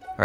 All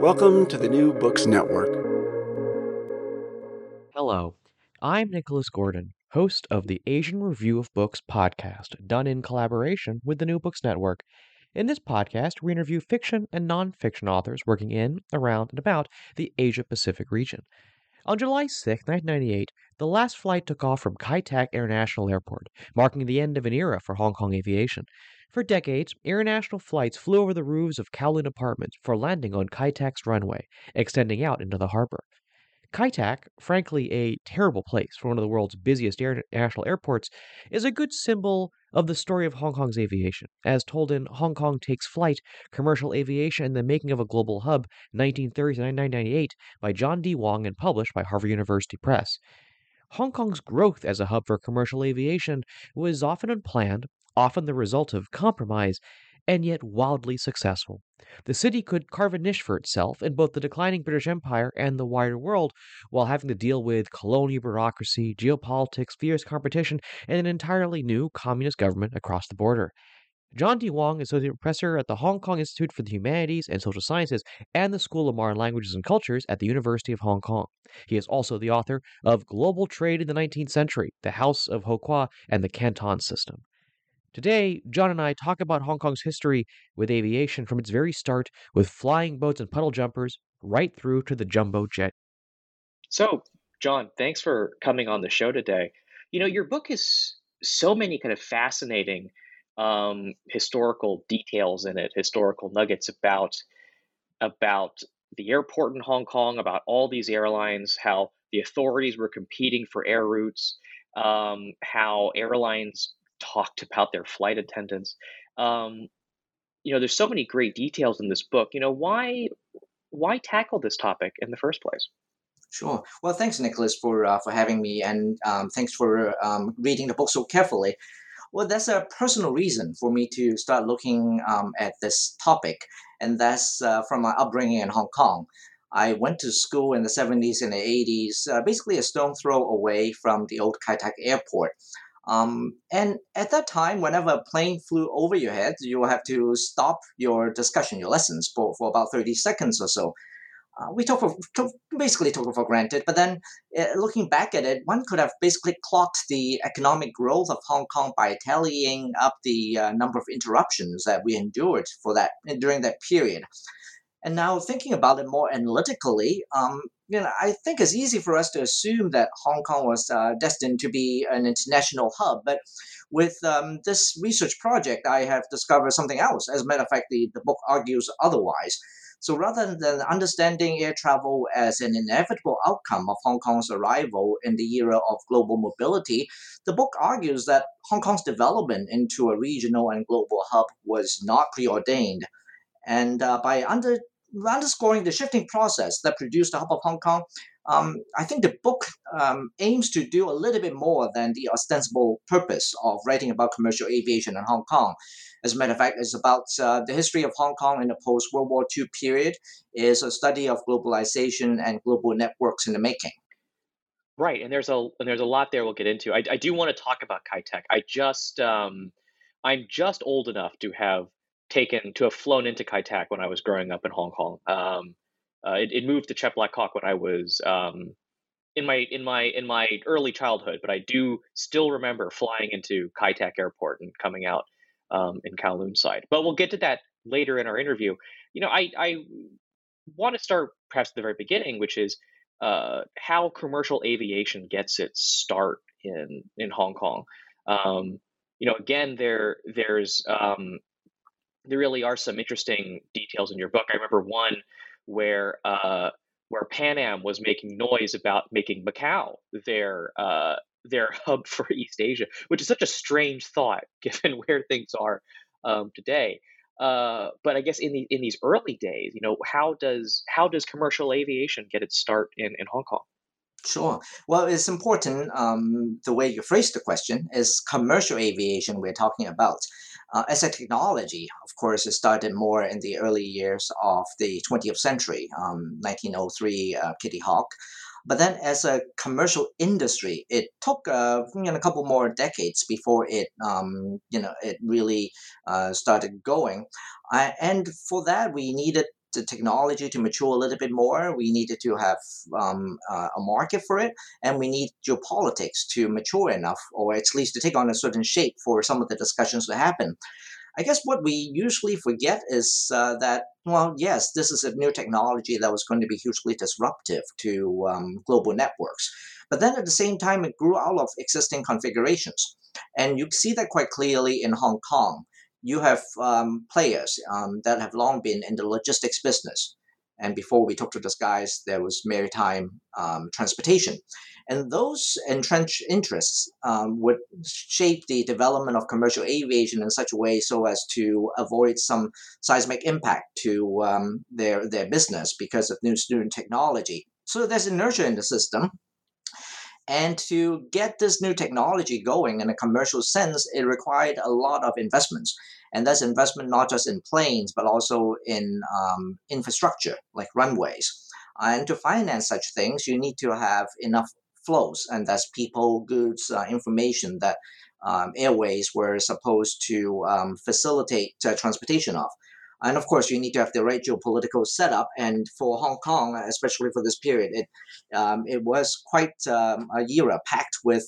Welcome to the New Books Network. Hello, I'm Nicholas Gordon, host of the Asian Review of Books podcast, done in collaboration with the New Books Network. In this podcast, we interview fiction and nonfiction authors working in, around, and about the Asia-Pacific region. On July 6, 1998, the last flight took off from Kai Tak International Airport, marking the end of an era for Hong Kong aviation. For decades, international flights flew over the roofs of Kowloon Apartments for landing on Kai Tak's runway, extending out into the harbor. Kai Tak, frankly a terrible place for one of the world's busiest international airports, is a good symbol of the story of Hong Kong's aviation, as told in Hong Kong Takes Flight, Commercial Aviation and the Making of a Global Hub, 1930 to 1998, by John D. Wong and published by Harvard University Press. Hong Kong's growth as a hub for commercial aviation was often unplanned, often the result of compromise, and yet wildly successful. The city could carve a niche for itself in both the declining British Empire and the wider world, while having to deal with colonial bureaucracy, geopolitics, fierce competition, and an entirely new communist government across the border. John D. Wong, associate professor at the Hong Kong Institute for the Humanities and Social Sciences and the School of Modern Languages and Cultures at the University of Hong Kong. He is also the author of Global Trade in the 19th Century, The House of Ho Kwa, and the Canton System. Today, John and I talk about Hong Kong's history with aviation from its very start with flying boats and puddle jumpers right through to the jumbo jet. So, John, thanks for coming on the show today. You know, your book has so many kind of fascinating historical details in it, historical nuggets about the airport in Hong Kong, about all these airlines, how the authorities were competing for air routes, how airlines talked about their flight attendants. There's so many great details in this book. You know, why tackle this topic in the first place? Sure. Well, thanks, Nicholas, for having me, and thanks for reading the book so carefully. Well, that's a personal reason for me to start looking at this topic, and that's from my upbringing in Hong Kong. I went to school in the 70s and the 80s, basically a stone throw away from the old Kai Tak Airport. And at that time, whenever a plane flew over your head, you will have to stop your discussion, your lessons, for about 30 seconds or so. We took it for granted, but then looking back at it, one could have basically clocked the economic growth of Hong Kong by tallying up the number of interruptions that we endured during that period. And now thinking about it more analytically, I think it's easy for us to assume that Hong Kong was destined to be an international hub. But with this research project, I have discovered something else. As a matter of fact, the book argues otherwise. So rather than understanding air travel as an inevitable outcome of Hong Kong's arrival in the era of global mobility, the book argues that Hong Kong's development into a regional and global hub was not preordained. And underscoring the shifting process that produced the Hub of Hong Kong, I think the book aims to do a little bit more than the ostensible purpose of writing about commercial aviation in Hong Kong. As a matter of fact, it's about the history of Hong Kong in the post-World War II period. It's a study of globalization and global networks in the making. Right. And there's a lot there we'll get into. I do want to talk about Kai Tak. I'm just old enough to have flown into Kai Tak when I was growing up in Hong Kong. It moved to Chek Lap Kok when I was in my early childhood, but I do still remember flying into Kai Tak Airport and coming out in Kowloon side. But we'll get to that later in our interview. You know, I want to start perhaps at the very beginning, which is how commercial aviation gets its start in Hong Kong. You know, again, there really are some interesting details in your book. I remember one where Pan Am was making noise about making Macau their hub for East Asia, which is such a strange thought given where things are today. But I guess in these early days, you know, how does commercial aviation get its start in Hong Kong? Sure. Well, it's important the way you phrased the question is commercial aviation we're talking about. As a technology, of course, it started more in the early years of the 20th century, 1903, Kitty Hawk. But then as a commercial industry, it took a couple more decades before it it really started going. And for that, we needed the technology to mature a little bit more. We needed to have a market for it, and we need geopolitics to mature enough, or at least to take on a certain shape for some of the discussions to happen. I guess what we usually forget is that, well, yes, this is a new technology that was going to be hugely disruptive to global networks. But then at the same time, it grew out of existing configurations. And you see that quite clearly in Hong Kong. You have players that have long been in the logistics business. And before we took to the skies, there was maritime transportation. And those entrenched interests would shape the development of commercial aviation in such a way so as to avoid some seismic impact to their business because of new student technology. So there's inertia in the system. And to get this new technology going in a commercial sense, it required a lot of investments. And that's investment not just in planes, but also in infrastructure, like runways. And to finance such things, you need to have enough flows, and that's people, goods, information that airways were supposed to facilitate transportation of. And of course, you need to have the right geopolitical setup. And for Hong Kong, especially for this period, it was quite a era packed with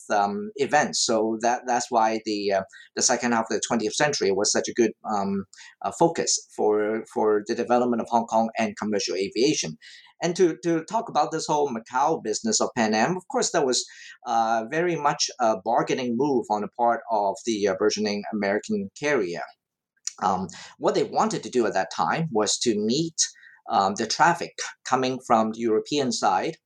events. So that's why the second half of the 20th century was such a good focus for the development of Hong Kong and commercial aviation. And to talk about this whole Macau business of Pan Am, of course, that was very much a bargaining move on the part of the burgeoning American carrier. What they wanted to do at that time was to meet the traffic coming from the European side,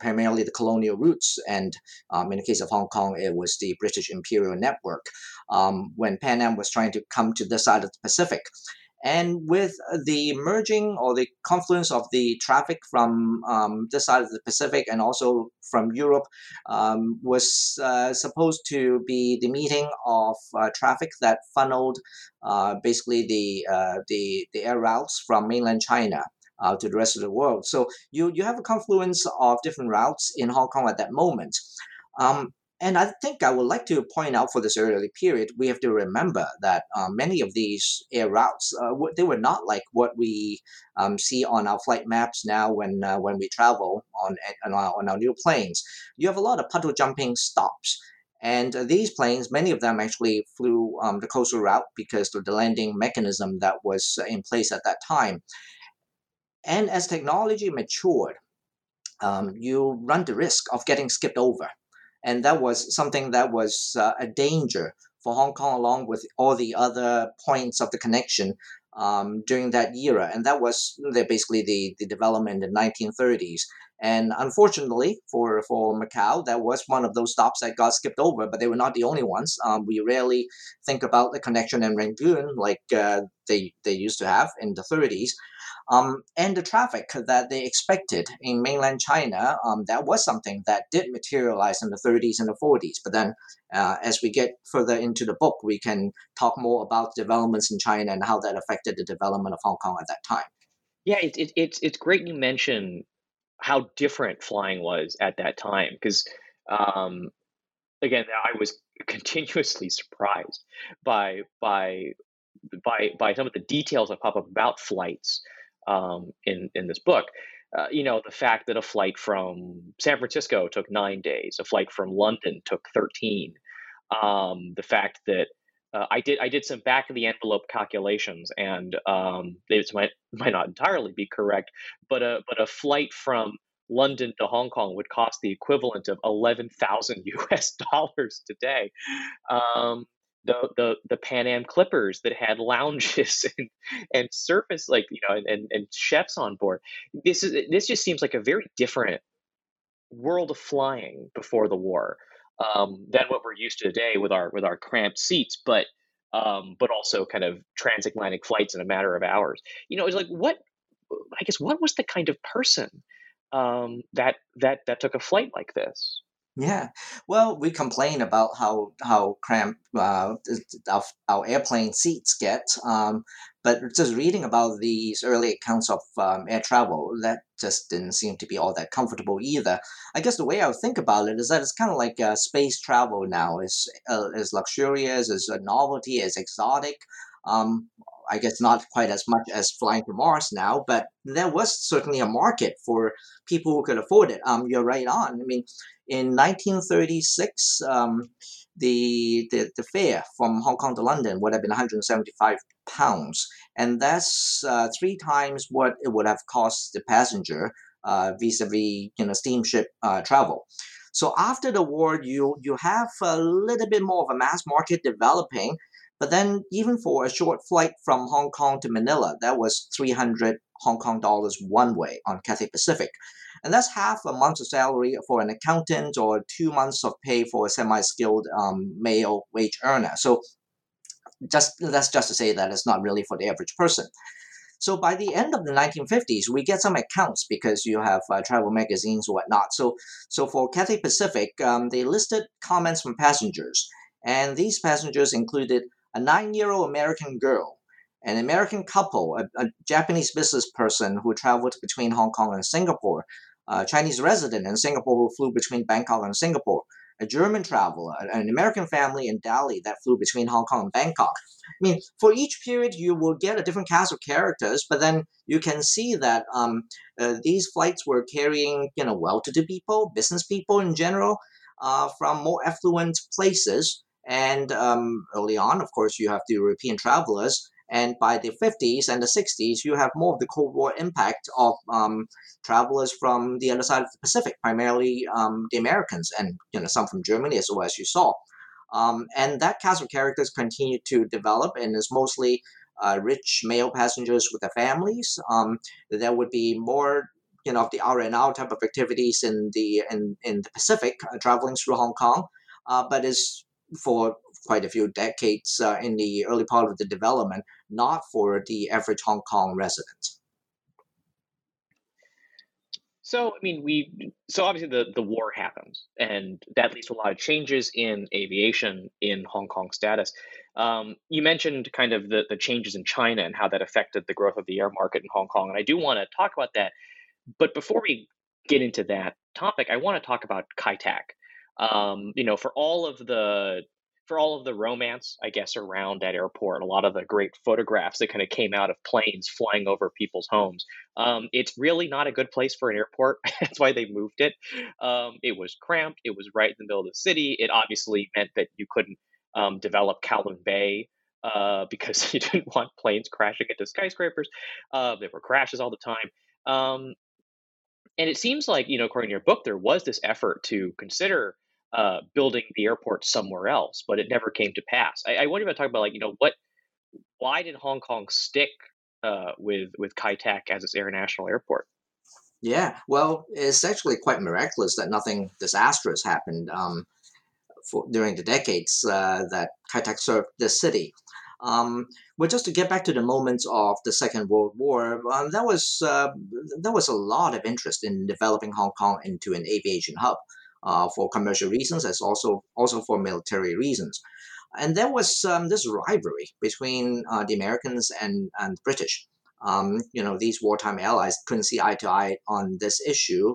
primarily the colonial routes, and in the case of Hong Kong, it was the British Imperial Network, when Pan Am was trying to come to this side of the Pacific. And with the merging or the confluence of the traffic from this side of the Pacific and also from Europe was supposed to be the meeting of traffic that funneled basically the air routes from mainland China to the rest of the world. So you have a confluence of different routes in Hong Kong at that moment. And I think I would like to point out for this early period, we have to remember that many of these air routes, they were not like what we see on our flight maps now when we travel on our new planes. You have a lot of puddle jumping stops. And these planes, many of them actually flew the coastal route because of the landing mechanism that was in place at that time. And as technology matured, you run the risk of getting skipped over. And that was something that was a danger for Hong Kong, along with all the other points of the connection during that era. And that was basically the development in the 1930s. And unfortunately for Macau, that was one of those stops that got skipped over, but they were not the only ones. We rarely think about the connection in Rangoon like they used to have in the 30s. And the traffic that they expected in mainland China, that was something that did materialize in the 30s and the 40s. But then as we get further into the book, we can talk more about developments in China and how that affected the development of Hong Kong at that time. Yeah, it's great you mention how different flying was at that time. Because again, I was continuously surprised by some of the details that pop up about flights in this book. The fact that a flight from San Francisco took 9 days, a flight from London took 13. The fact that I did some back of the envelope calculations, and it might not entirely be correct, but a flight from London to Hong Kong would cost the equivalent of $11,000 today. The Pan Am Clippers that had lounges and surface, and chefs on board. This just seems like a very different world of flying before the war. Than what we're used to today with our cramped seats, but also kind of transatlantic flights in a matter of hours. It's like what was the kind of person that took a flight like this? Yeah, well, we complain about how cramped our airplane seats get, but just reading about these early accounts of air travel, that just didn't seem to be all that comfortable either. I guess the way I would think about it is that it's kind of like space travel now is luxurious, is a novelty, is exotic. I guess not quite as much as flying to Mars now, but there was certainly a market for people who could afford it. You're right on. I mean, in 1936, the fare from Hong Kong to London would have been £175, and that's 3 times what it would have cost the passenger vis-a-vis steamship travel. So after the war, you have a little bit more of a mass market developing. But then even for a short flight from Hong Kong to Manila, that was $300 one way on Cathay Pacific. And that's half a month's of salary for an accountant or 2 months of pay for a semi-skilled male wage earner. So that's just to say that it's not really for the average person. So by the end of the 1950s, we get some accounts because you have travel magazines and whatnot. So for Cathay Pacific, they listed comments from passengers. And these passengers included a 9-year-old American girl, an American couple, a Japanese business person who traveled between Hong Kong and Singapore, a Chinese resident in Singapore who flew between Bangkok and Singapore, a German traveler, an American family in Dali that flew between Hong Kong and Bangkok. I mean, for each period, you will get a different cast of characters, but then you can see that these flights were carrying, well-to-do people, business people in general, from more affluent places. And early on, of course, you have the European travelers. And by the 50s and the 60s, you have more of the Cold War impact of travelers from the other side of the Pacific, primarily the Americans and some from Germany as well, as you saw. And that cast of characters continued to develop, and is mostly rich male passengers with their families. There would be more of the R&R type of activities in the Pacific, traveling through Hong Kong, but is for quite a few decades in the early part of the development, not for the average Hong Kong resident. So, I mean, obviously the war happens, and that leads to a lot of changes in aviation in Hong Kong status. You mentioned kind of the changes in China and how that affected the growth of the air market in Hong Kong, and I do want to talk about that. But before we get into that topic, I want to talk about Kai Tak. For all of the romance, I guess, around that airport, a lot of the great photographs that kind of came out of planes flying over people's homes. It's really not a good place for an airport. That's why they moved it. It was cramped. It was right in the middle of the city. It obviously meant that you couldn't develop Calum Bay because you didn't want planes crashing into skyscrapers. There were crashes all the time. And it seems like, according to your book, there was this effort to consider building the airport somewhere else, but it never came to pass. I wonder if I talk about why did Hong Kong stick with Kai Tak as its international airport? Yeah, well, it's actually quite miraculous that nothing disastrous happened during the decades that Kai Tak served this city. Well, just to get back to the moments of the Second World War, there was a lot of interest in developing Hong Kong into an aviation hub. For commercial reasons, as also for military reasons. And there was this rivalry between the Americans and the British. these wartime allies couldn't see eye to eye on this issue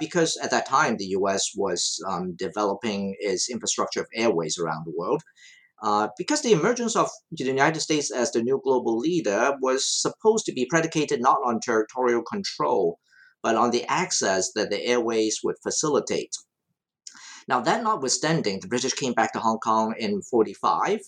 because at that time, the U.S. was developing its infrastructure of airways around the world. Because the emergence of the United States as the new global leader was supposed to be predicated not on territorial control, but on the access that the airways would facilitate. Now, that notwithstanding, the British came back to Hong Kong in 1945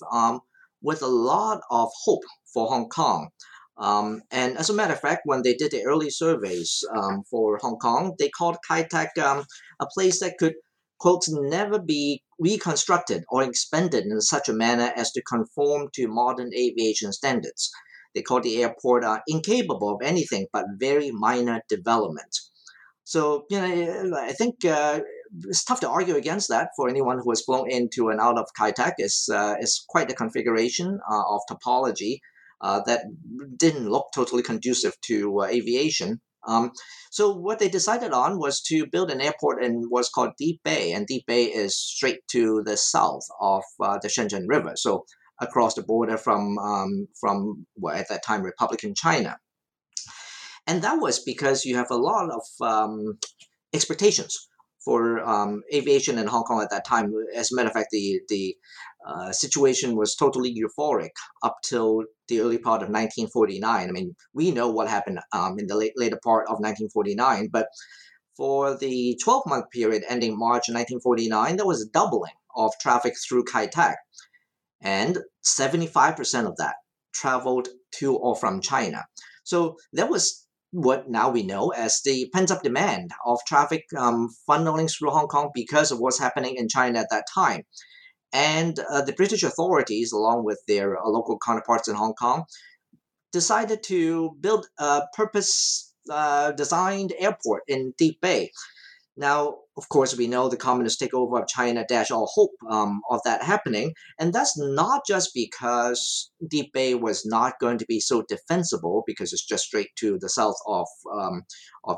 with a lot of hope for Hong Kong. And as a matter of fact, when they did the early surveys for Hong Kong, they called Kai Tak a place that could, quote, never be reconstructed or expanded in such a manner as to conform to modern aviation standards. They called the airport incapable of anything but very minor development. So, I think it's tough to argue against that for anyone who has flown into and out of Kai Tak. It's quite a configuration of topology that didn't look totally conducive to aviation. So what they decided on was to build an airport in what's called Deep Bay, and Deep Bay is straight to the south of the Shenzhen River, so across the border from at that time Republican China. And that was because you have a lot of expectations for aviation in Hong Kong at that time. As a matter of fact, the situation was totally euphoric up till the early part of 1949. I mean, we know what happened in the later part of 1949, but for the 12-month period ending March 1949, there was a doubling of traffic through Kai Tak, and 75% of that traveled to or from China. So that was what now we know as the pent-up demand of traffic funneling through Hong Kong because of what's happening in China at that time. And the British authorities, along with their local counterparts in Hong Kong, decided to build a purpose-designed airport in Deep Bay. Now, of course, we know the communist takeover of China dashed all hope of that happening. And that's not just because Deep Bay was not going to be so defensible because it's just straight to the south of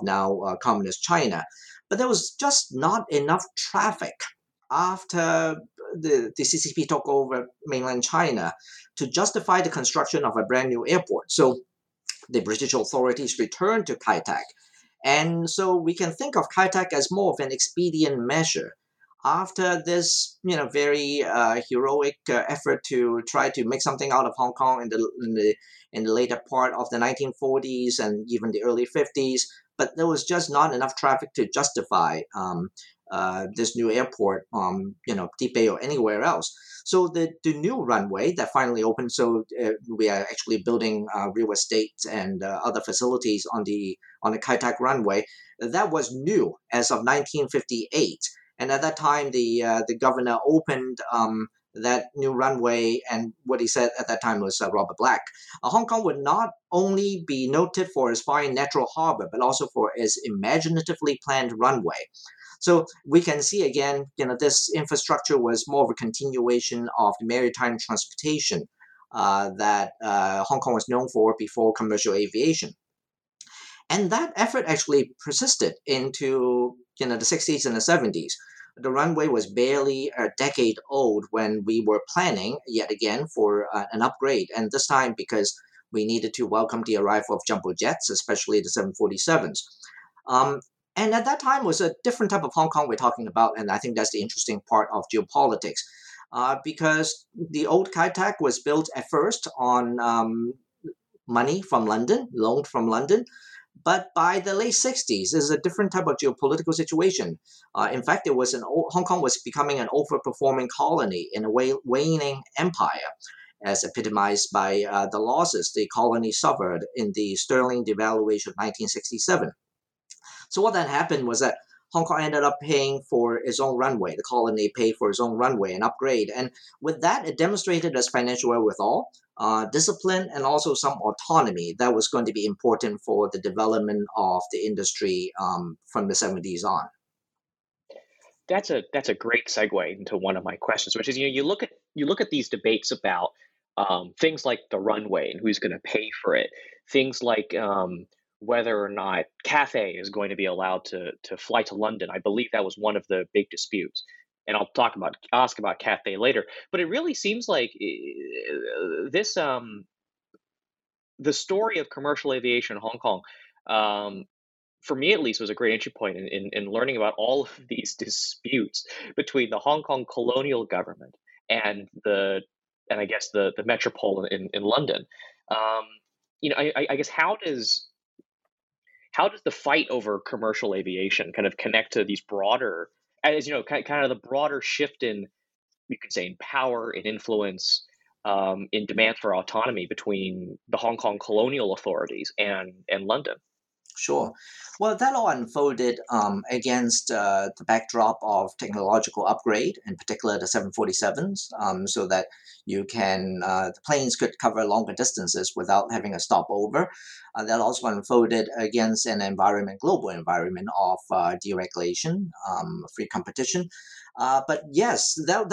now communist China. But there was just not enough traffic after the CCP took over mainland China to justify the construction of a brand new airport. So the British authorities returned to Kai Tak. And so we can think of Kai Tak as more of an expedient measure. After this, very heroic effort to try to make something out of Hong Kong in the later part of the 1940s and even the early 50s, but there was just not enough traffic to justify this new airport, Deep Bay or anywhere else. So the new runway that finally opened. So we are actually building real estate and other facilities on the Kai Tak runway. That was new as of 1958, and at that time the governor opened that new runway. And what he said at that time was Robert Black. Hong Kong would not only be noted for its fine natural harbor, but also for its imaginatively planned runway. So we can see again, this infrastructure was more of a continuation of the maritime transportation that Hong Kong was known for before commercial aviation. And that effort actually persisted into the 60s and the 70s. The runway was barely a decade old when we were planning yet again for an upgrade, and this time because we needed to welcome the arrival of jumbo jets, especially the 747s. And at that time was a different type of Hong Kong we're talking about, and I think that's the interesting part of geopolitics, because the old Kai Tak was built at first on money from London, loaned from London, but by the late 60s, there's a different type of geopolitical situation. In fact, it was Hong Kong was becoming an overperforming colony in a waning empire, as epitomized by the losses the colony suffered in the sterling devaluation of 1967. So what then happened was that Hong Kong ended up paying for its own runway. The colony paid for its own runway and upgrade. And with that, it demonstrated its financial wherewithal, discipline, and also some autonomy that was going to be important for the development of the industry from the 70s on. That's a great segue into one of my questions, which is, you look at these debates about things like the runway and who's going to pay for it, things like whether or not Cathay is going to be allowed to fly to London. I believe that was one of the big disputes. And I'll ask about Cathay later. But it really seems like this the story of commercial aviation in Hong Kong, for me at least, was a great entry point in learning about all of these disputes between the Hong Kong colonial government and the metropole in London. I guess how does the fight over commercial aviation kind of connect to these broader, as you know, kind of the broader shift in, you could say, in power, in influence, in demand for autonomy between the Hong Kong colonial authorities and London? Sure. Well, that all unfolded against the backdrop of technological upgrade, in particular the 747s, so that you can the planes could cover longer distances without having a stopover. That also unfolded against an environment, global environment of deregulation, free competition. But yes, that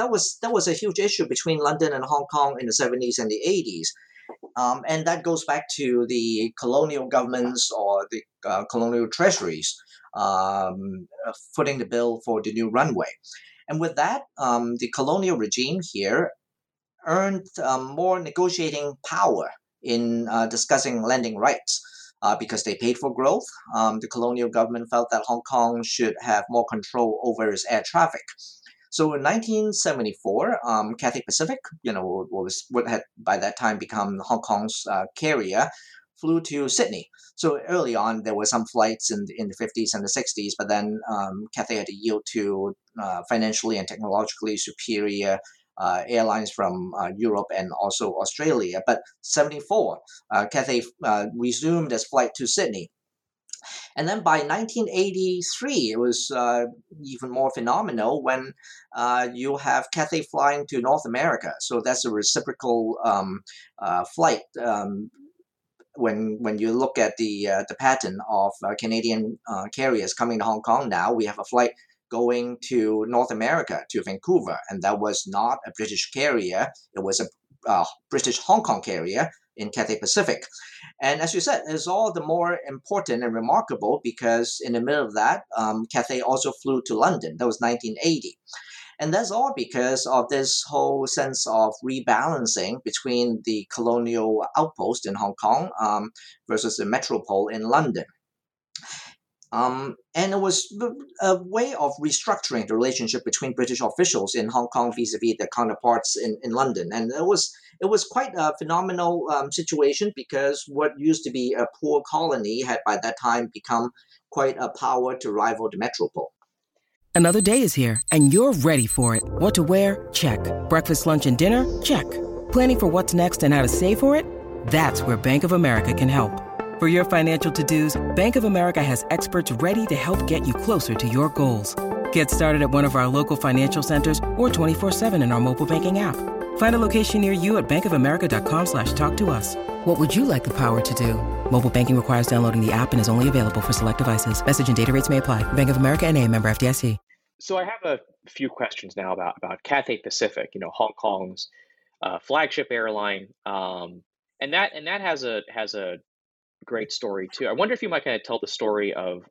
was a huge issue between London and Hong Kong in the 70s and the 80s. And that goes back to the colonial governments or the colonial treasuries footing the bill for the new runway. And with that, the colonial regime here earned more negotiating power in discussing lending rights because they paid for growth. The colonial government felt that Hong Kong should have more control over its air traffic. So in 1974, Cathay Pacific, what had by that time become Hong Kong's carrier, flew to Sydney. So early on, there were some flights in the 50s and the 60s, but then Cathay had to yield to financially and technologically superior airlines from Europe and also Australia. But 1974, Cathay resumed its flight to Sydney. And then by 1983, it was even more phenomenal when you have Cathay flying to North America. So that's a reciprocal flight. When you look at the pattern of Canadian carriers coming to Hong Kong now, we have a flight going to North America, to Vancouver. And that was not a British carrier. It was a British Hong Kong carrier in Cathay Pacific. And as you said, it's all the more important and remarkable because in the middle of that, Cathay also flew to London. That was 1980. And that's all because of this whole sense of rebalancing between the colonial outpost in Hong Kong versus the metropole in London. And it was a way of restructuring the relationship between British officials in Hong Kong vis-a-vis their counterparts in London. And it was quite a phenomenal situation because what used to be a poor colony had by that time become quite a power to rival the metropole. Another day is here and you're ready for it. What to wear? Check. Breakfast, lunch, and dinner? Check. Planning for what's next and how to save for it? That's where Bank of America can help. For your financial to-dos, Bank of America has experts ready to help get you closer to your goals. Get started at one of our local financial centers or 24/7 in our mobile banking app. Find a location near you at bankofamerica.com/talktous. What would you like the power to do? Mobile banking requires downloading the app and is only available for select devices. Message and data rates may apply. Bank of America N.A., member FDIC. So I have a few questions now about Cathay Pacific, Hong Kong's flagship airline. And that has a great story too. I wonder if you might kind of tell the story of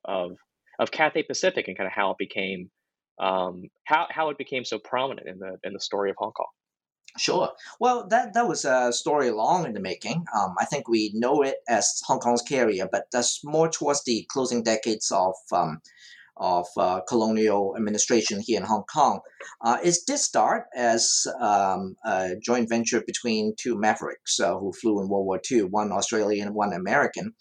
Cathay Pacific and kind of how it became so prominent in the story of Hong Kong. Sure. Well, that was a story long in the making. I think we know it as Hong Kong's carrier, but that's more towards the closing decades of colonial administration here in Hong Kong. It did start as a joint venture between two mavericks who flew in World War II, one Australian, one American.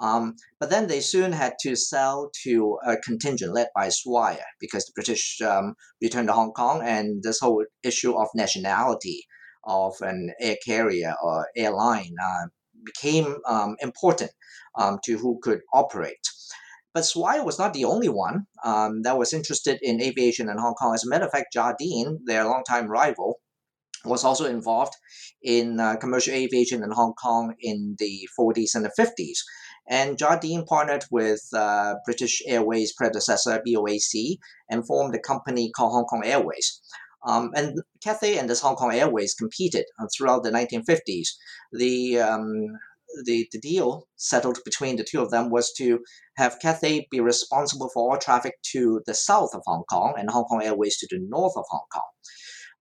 But then they soon had to sell to a contingent led by Swire because the British returned to Hong Kong, and this whole issue of nationality of an air carrier or airline became important to who could operate. But Swire was not the only one that was interested in aviation in Hong Kong. As a matter of fact, Jardine, their longtime rival, was also involved in commercial aviation in Hong Kong in the 40s and the 50s. And Jardine partnered with British Airways predecessor, BOAC, and formed a company called Hong Kong Airways. And Cathay and this Hong Kong Airways competed throughout the 1950s. The deal settled between the two of them was to have Cathay be responsible for all traffic to the south of Hong Kong and Hong Kong Airways to the north of Hong Kong.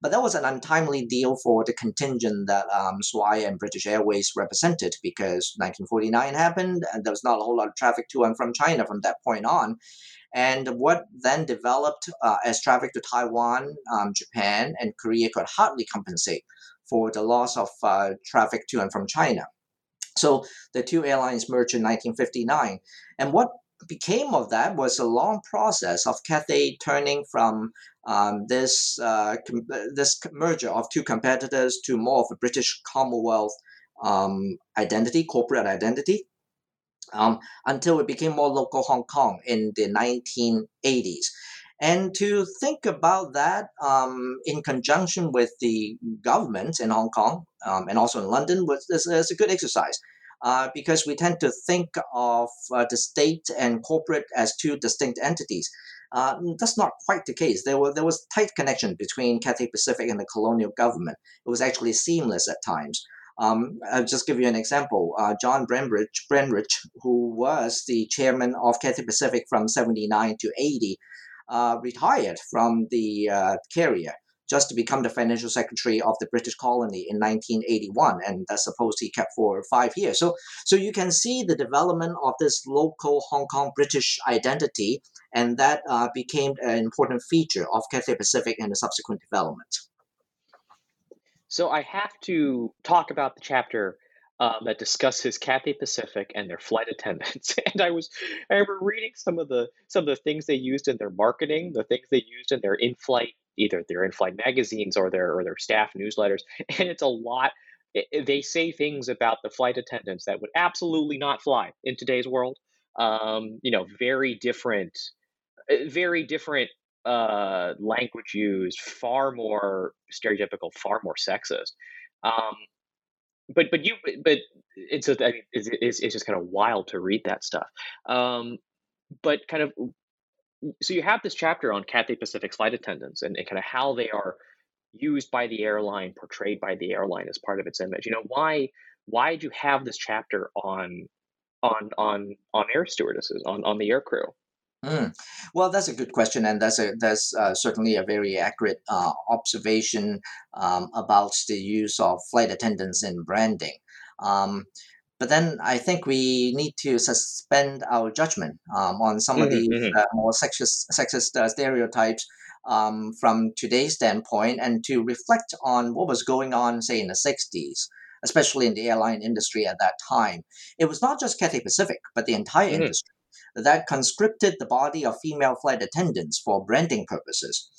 But that was an untimely deal for the contingent that Swire and British Airways represented, because 1949 happened and there was not a whole lot of traffic to and from China from that point on. And what then developed as traffic to Taiwan, Japan, and Korea could hardly compensate for the loss of traffic to and from China. So the two airlines merged in 1959. And what became of that was a long process of Cathay turning from this merger of two competitors to more of a British Commonwealth identity, corporate identity, until it became more local Hong Kong in the 1980s. And to think about that in conjunction with the government in Hong Kong and also in London is a good exercise. Because we tend to think of the state and corporate as two distinct entities. That's not quite the case. There was tight connection between Cathay Pacific and the colonial government. It was actually seamless at times. I'll just give you an example. John Brenbridge, who was the chairman of Cathay Pacific from 79 to 80, retired from the carrier just to become the financial secretary of the British colony in 1981, and that's supposed he kept for 5 years. So you can see the development of this local Hong Kong British identity, and that became an important feature of Cathay Pacific and the subsequent development. So I have to talk about the chapter that discusses Cathay Pacific and their flight attendants. And I remember reading some of the things they used in their marketing, the things they used in their in-flight, either their in-flight magazines or their staff newsletters. And it's a lot. They say things about the flight attendants that would absolutely not fly in today's world. Very different language used, far more stereotypical, far more sexist. It's just kind of wild to read that stuff. So you have this chapter on Cathay Pacific's flight attendants and kind of how they are used by the airline, portrayed by the airline as part of its image. You know, why did you have this chapter on air stewardesses, on the air crew? Well, that's a good question, and that's certainly a very accurate observation about the use of flight attendants in branding. But then I think we need to suspend our judgment on some of these more sexist stereotypes from today's standpoint, and to reflect on what was going on, say, in the 60s. Especially in the airline industry at that time. It was not just Cathay Pacific, but the entire industry that conscripted the body of female flight attendants for branding purposes.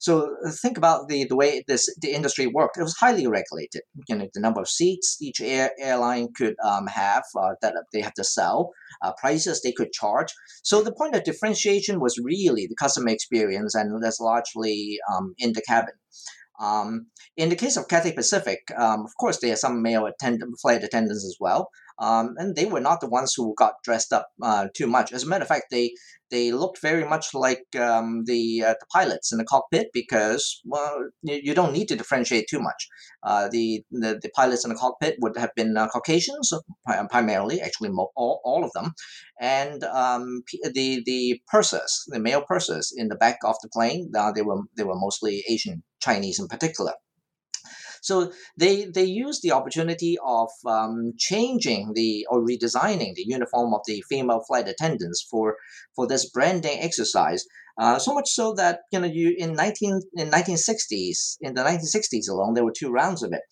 So think about the way the industry worked. It was highly regulated. You know, the number of seats each airline could have that they had to sell, prices they could charge. So the point of differentiation was really the customer experience, and that's largely in the cabin. In the case of Cathay Pacific, of course, there are some male flight attendants as well, and they were not the ones who got dressed up too much. As a matter of fact, they looked very much like the pilots in the cockpit because, well, you don't need to differentiate too much. The pilots in the cockpit would have been Caucasians, primarily, actually all of them, and the pursers, the male pursers in the back of the plane, they were mostly Asian, Chinese in particular. So they used the opportunity of changing or redesigning the uniform of the female flight attendants for this branding exercise. So much so that in the 1960s alone there were two rounds of it.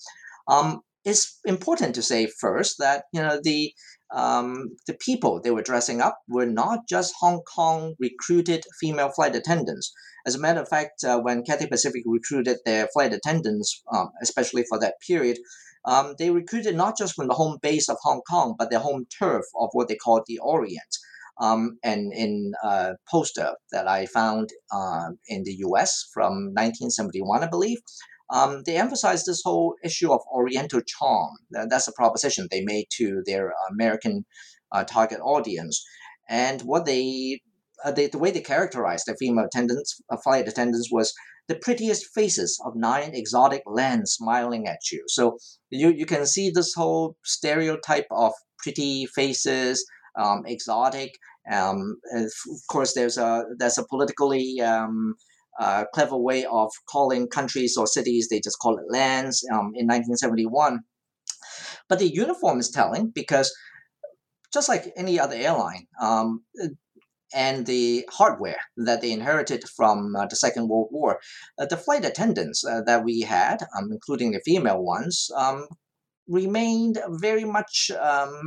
It's important to say first that the people they were dressing up were not just Hong Kong recruited female flight attendants. As a matter of fact, when Cathay Pacific recruited their flight attendants, especially for that period, they recruited not just from the home base of Hong Kong, but their home turf of what they called the Orient. And in a poster that I found in the US from 1971, I believe, they emphasized this whole issue of Oriental charm. That's a proposition they made to their American target audience. And what the way they characterized the female attendants, flight attendants, was the prettiest faces of 9 exotic lands smiling at you. So you can see this whole stereotype of pretty faces, exotic. Of course, there's a politically clever way of calling countries or cities. They just call it lands in 1971. But the uniform is telling because just like any other airline, and the hardware that they inherited from the Second World War, the flight attendants that we had, including the female ones, remained very much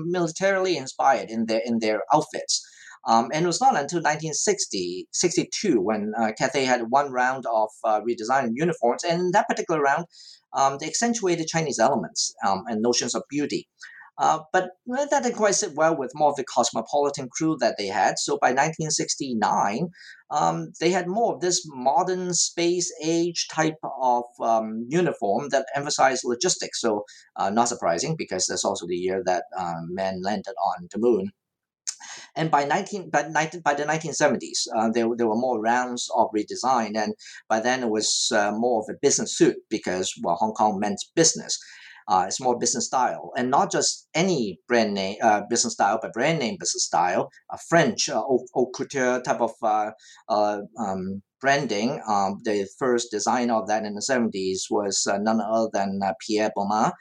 militarily inspired in their outfits. And it was not until 1962 when Cathay had one round of redesigning uniforms. And in that particular round, they accentuated Chinese elements and notions of beauty. But that didn't quite sit well with more of the cosmopolitan crew that they had. So by 1969, they had more of this modern space age type of uniform that emphasized logistics. So not surprising because that's also the year that men landed on the moon. And by the 1970s, there were more rounds of redesign. And by then it was more of a business suit because, well, Hong Kong meant business. It's more business style, and not just any brand name business style, but brand name business style, a French haute couture type of branding. The first designer of that in the 70s was none other than Pierre Bouma,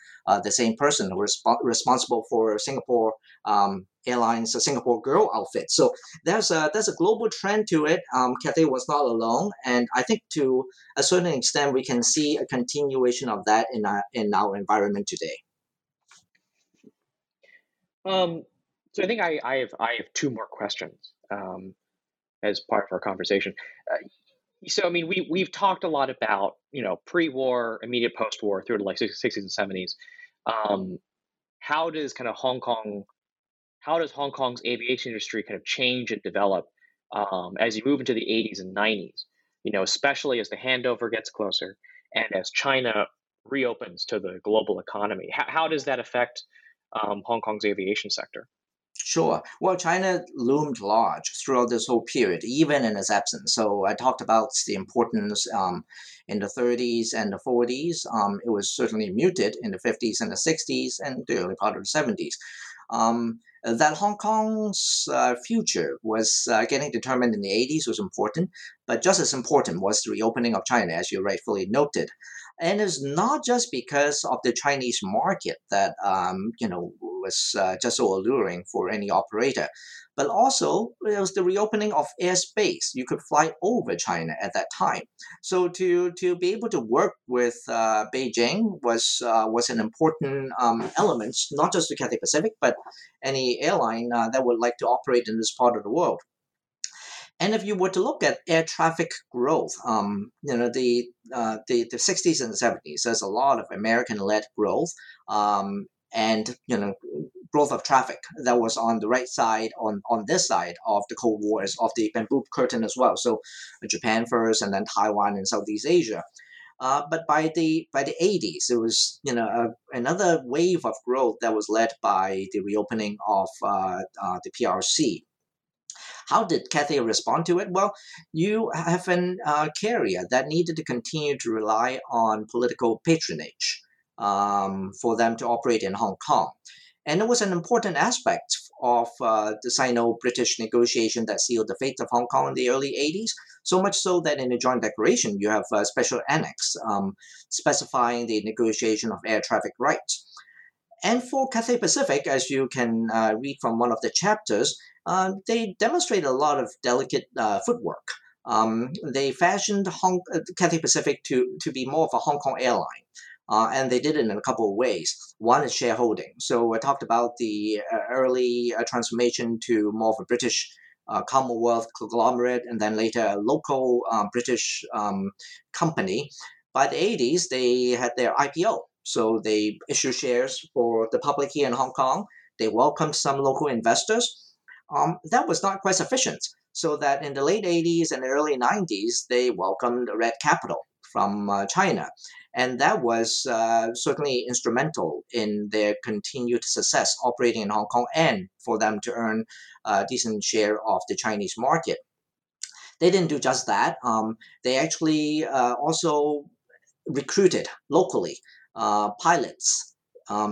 the same person who was responsible for Singapore Airlines, the Singapore Girl outfit. So there's a global trend to it. Cathay was not alone, and I think to a certain extent we can see a continuation of that in our environment today. So I think I have two more questions as part of our conversation. So I mean we've talked a lot about pre-war, immediate post-war through to like 60s and 70s. How does Hong Kong's aviation industry kind of change and develop as you move into the 80s and 90s, especially as the handover gets closer and as China reopens to the global economy? How does that affect Hong Kong's aviation sector? Sure. Well, China loomed large throughout this whole period, even in its absence. So I talked about the importance in the 30s and the 40s. It was certainly muted in the 50s and the 60s and the early part of the 70s. That Hong Kong's future was getting determined in the 80s was important, but just as important was the reopening of China, as you rightfully noted. And it's not just because of the Chinese market that was just so alluring for any operator, but also it was the reopening of airspace. You could fly over China at that time, so to be able to work with Beijing was an important element, not just to Cathay Pacific, but any airline that would like to operate in this part of the world. And if you were to look at air traffic growth, the 60s and the 70s, there's a lot of American-led growth, and growth of traffic that was on the right side, on this side of the Cold War, of the bamboo curtain as well. So Japan first, and then Taiwan and Southeast Asia. But by the 80s, it was another wave of growth that was led by the reopening of the PRC. How did Cathay respond to it? Well, you have a carrier that needed to continue to rely on political patronage for them to operate in Hong Kong. And it was an important aspect of the Sino-British negotiation that sealed the fate of Hong Kong in the early 80s, so much so that in the Joint Declaration, you have a special annex specifying the negotiation of air traffic rights. And for Cathay Pacific, as you can read from one of the chapters, they demonstrated a lot of delicate footwork. They fashioned Cathay Pacific to be more of a Hong Kong airline. And they did it in a couple of ways. One is shareholding. So I talked about the early transformation to more of a British Commonwealth conglomerate, and then later a local British company. By the 80s, they had their IPO. So they issued shares for the public here in Hong Kong. They welcomed some local investors. That was not quite sufficient, so that in the late 80s and early 90s, they welcomed red capital from China. And that was certainly instrumental in their continued success operating in Hong Kong and for them to earn a decent share of the Chinese market. They didn't do just that. They actually also recruited locally pilots.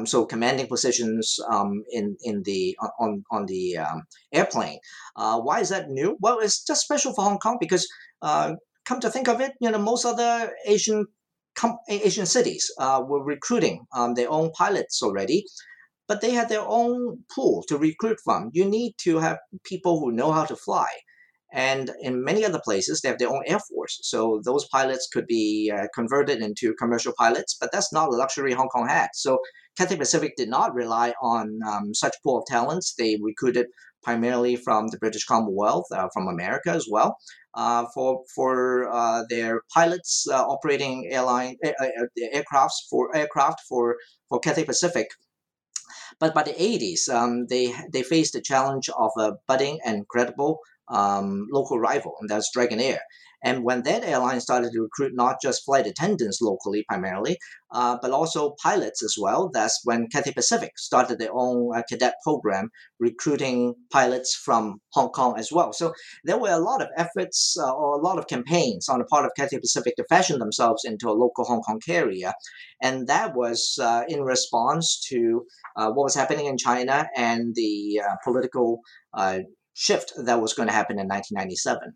So commanding positions on the airplane. Why is that new? Well, it's just special for Hong Kong because come to think of it, most other Asian cities were recruiting their own pilots already, but they had their own pool to recruit from. You need to have people who know how to fly. And in many other places, they have their own air force. So those pilots could be converted into commercial pilots, but that's not a luxury Hong Kong had. So Cathay Pacific did not rely on such pool of talents. They recruited primarily from the British Commonwealth, from America as well, for their pilots operating aircraft for Cathay Pacific. But by the 80s, they faced the challenge of a budding and credible local rival, and that's Dragon Air. And when that airline started to recruit not just flight attendants locally primarily, but also pilots as well, that's when Cathay Pacific started their own cadet program, recruiting pilots from Hong Kong as well. So there were a lot of efforts or a lot of campaigns on the part of Cathay Pacific to fashion themselves into a local Hong Kong carrier. And that was in response to what was happening in China and the political shift that was going to happen in 1997.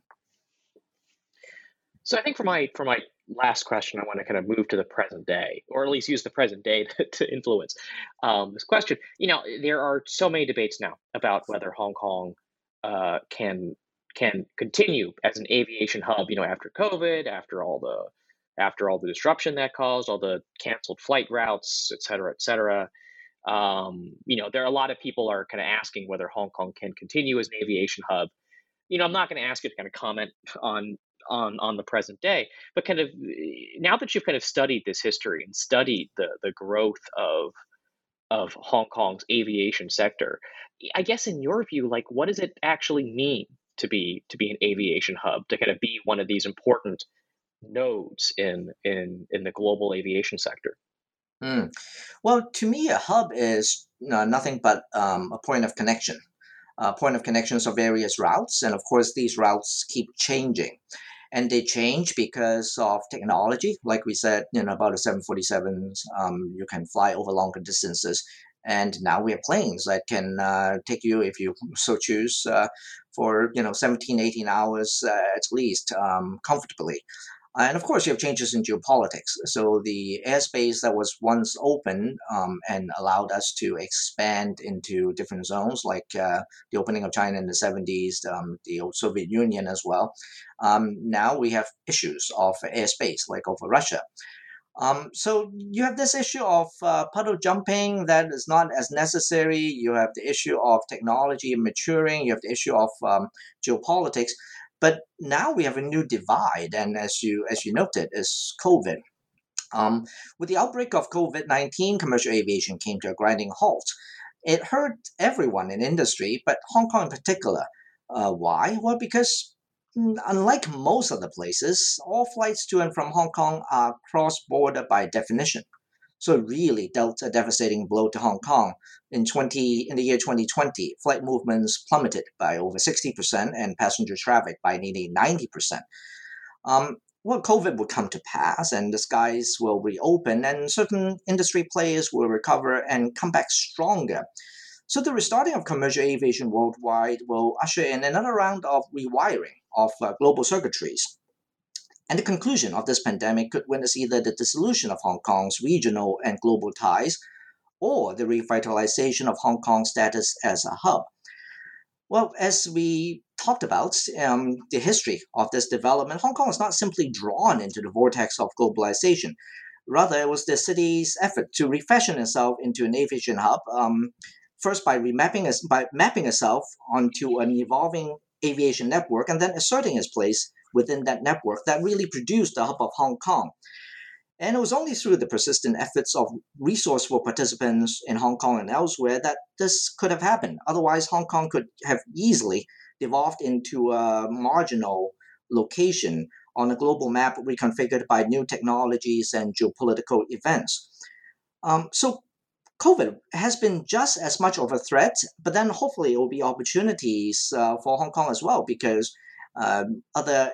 So I think for my last question, I want to kind of move to the present day, or at least use the present day to influence this question. There are so many debates now about whether Hong Kong can continue as an aviation hub. After COVID, after all the disruption that caused, all the canceled flight routes, et cetera, et cetera. There are a lot of people are kind of asking whether Hong Kong can continue as an aviation hub. I'm not going to ask you to kind of comment on the present day, but kind of now that you've kind of studied this history and studied the growth of Hong Kong's aviation sector, I guess in your view, like what does it actually mean to be an aviation hub, to kind of be one of these important nodes in the global aviation sector? Well, to me, a hub is nothing but a point of connection. Point of connections of various routes, and of course these routes keep changing. And they change because of technology. Like we said, about a 747s, you can fly over longer distances. And now we have planes that can take you, if you so choose, for 17, 18 hours at least comfortably. And of course you have changes in geopolitics. So the airspace that was once open and allowed us to expand into different zones, like the opening of China in the 70s, the old Soviet Union as well. Now we have issues of airspace, like over Russia. So you have this issue of puddle jumping that is not as necessary. You have the issue of technology maturing. You have the issue of geopolitics. But now we have a new divide, and as you noted, is COVID. With the outbreak of COVID-19, commercial aviation came to a grinding halt. It hurt everyone in industry, but Hong Kong in particular. Why? Well, because unlike most other places, all flights to and from Hong Kong are cross-border by definition. So it really dealt a devastating blow to Hong Kong. In the year 2020, flight movements plummeted by over 60% and passenger traffic by nearly 90%. COVID will come to pass and the skies will reopen and certain industry players will recover and come back stronger. So the restarting of commercial aviation worldwide will usher in another round of rewiring of global circuitries. And the conclusion of this pandemic could witness either the dissolution of Hong Kong's regional and global ties or the revitalization of Hong Kong's status as a hub. Well, as we talked about the history of this development, Hong Kong was not simply drawn into the vortex of globalization. Rather, it was the city's effort to refashion itself into an aviation hub, first by mapping itself onto an evolving aviation network and then asserting its place within that network that really produced the hub of Hong Kong. And it was only through the persistent efforts of resourceful participants in Hong Kong and elsewhere that this could have happened. Otherwise, Hong Kong could have easily devolved into a marginal location on a global map reconfigured by new technologies and geopolitical events. So COVID has been just as much of a threat, but then hopefully it will be opportunities for Hong Kong as well, because other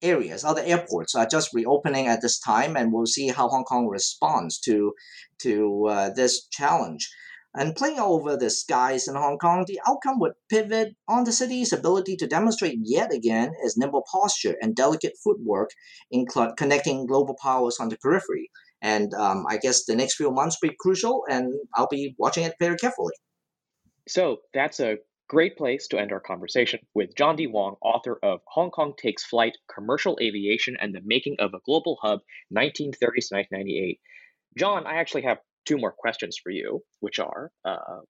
airports are just reopening at this time, and we'll see how Hong Kong responds to this challenge. and playing over the skies in Hong Kong, the outcome would pivot on the city's ability to demonstrate yet again its nimble posture and delicate footwork in connecting global powers on the periphery. And I guess the next few months will be crucial, and I'll be watching it very carefully. So that's a great place to end our conversation with John D. Wong, author of Hong Kong Takes Flight, Commercial Aviation and the Making of a Global Hub, 1930s to 1998. John, I actually have two more questions for you, which are,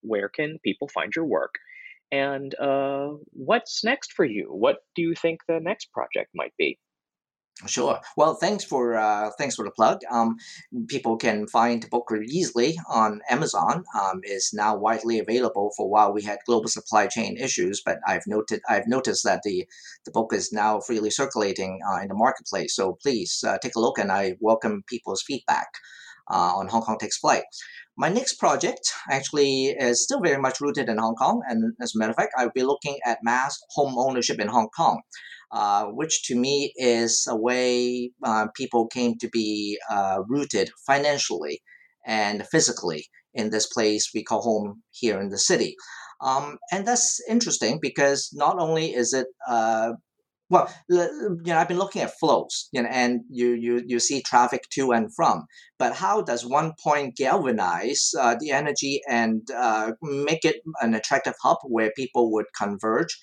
where can people find your work? And what's next for you? What do you think the next project might be? Sure. Well, thanks for the plug. People can find the book pretty easily on Amazon. It's now widely available. For a while, we had global supply chain issues, but I've noticed that the book is now freely circulating in the marketplace. So please take a look, and I welcome people's feedback on Hong Kong Takes Flight. My next project actually is still very much rooted in Hong Kong, and as a matter of fact, I'll be looking at mass home ownership in Hong Kong. Which to me is a way people came to be rooted financially and physically in this place we call home here in the city. And that's interesting because not only is it, I've been looking at flows, and you see traffic to and from, but how does one point galvanize the energy and make it an attractive hub where people would converge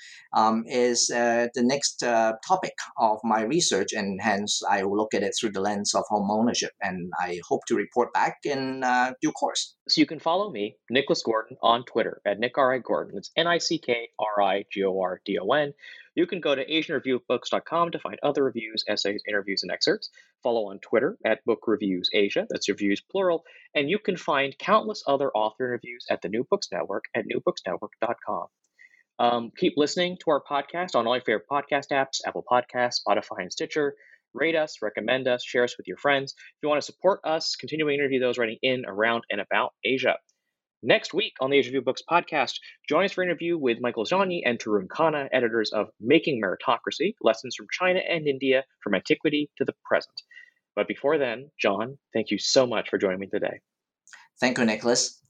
is the next topic of my research, and hence I will look at it through the lens of home ownership, and I hope to report back in due course. So you can follow me, Nicholas Gordon, on Twitter at @NickRI Gordon. It's NickRigordon. You can go to AsianReviewOfBooks.com to find other reviews, essays, interviews, and excerpts. Follow on Twitter at @BookReviewsAsia. That's reviews plural. And you can find countless other author interviews at the New Books Network at newbooksnetwork.com. Keep listening to our podcast on all your favorite podcast apps, Apple Podcasts, Spotify, and Stitcher. Rate us, recommend us, share us with your friends. If you want to support us, continue to interview those writing in, around, and about Asia. Next week on the Asia Review Books podcast, join us for an interview with Michael Zhani and Tarun Khanna, editors of Making Meritocracy, Lessons from China and India, from Antiquity to the Present. But before then, John, thank you so much for joining me today. Thank you, Nicholas.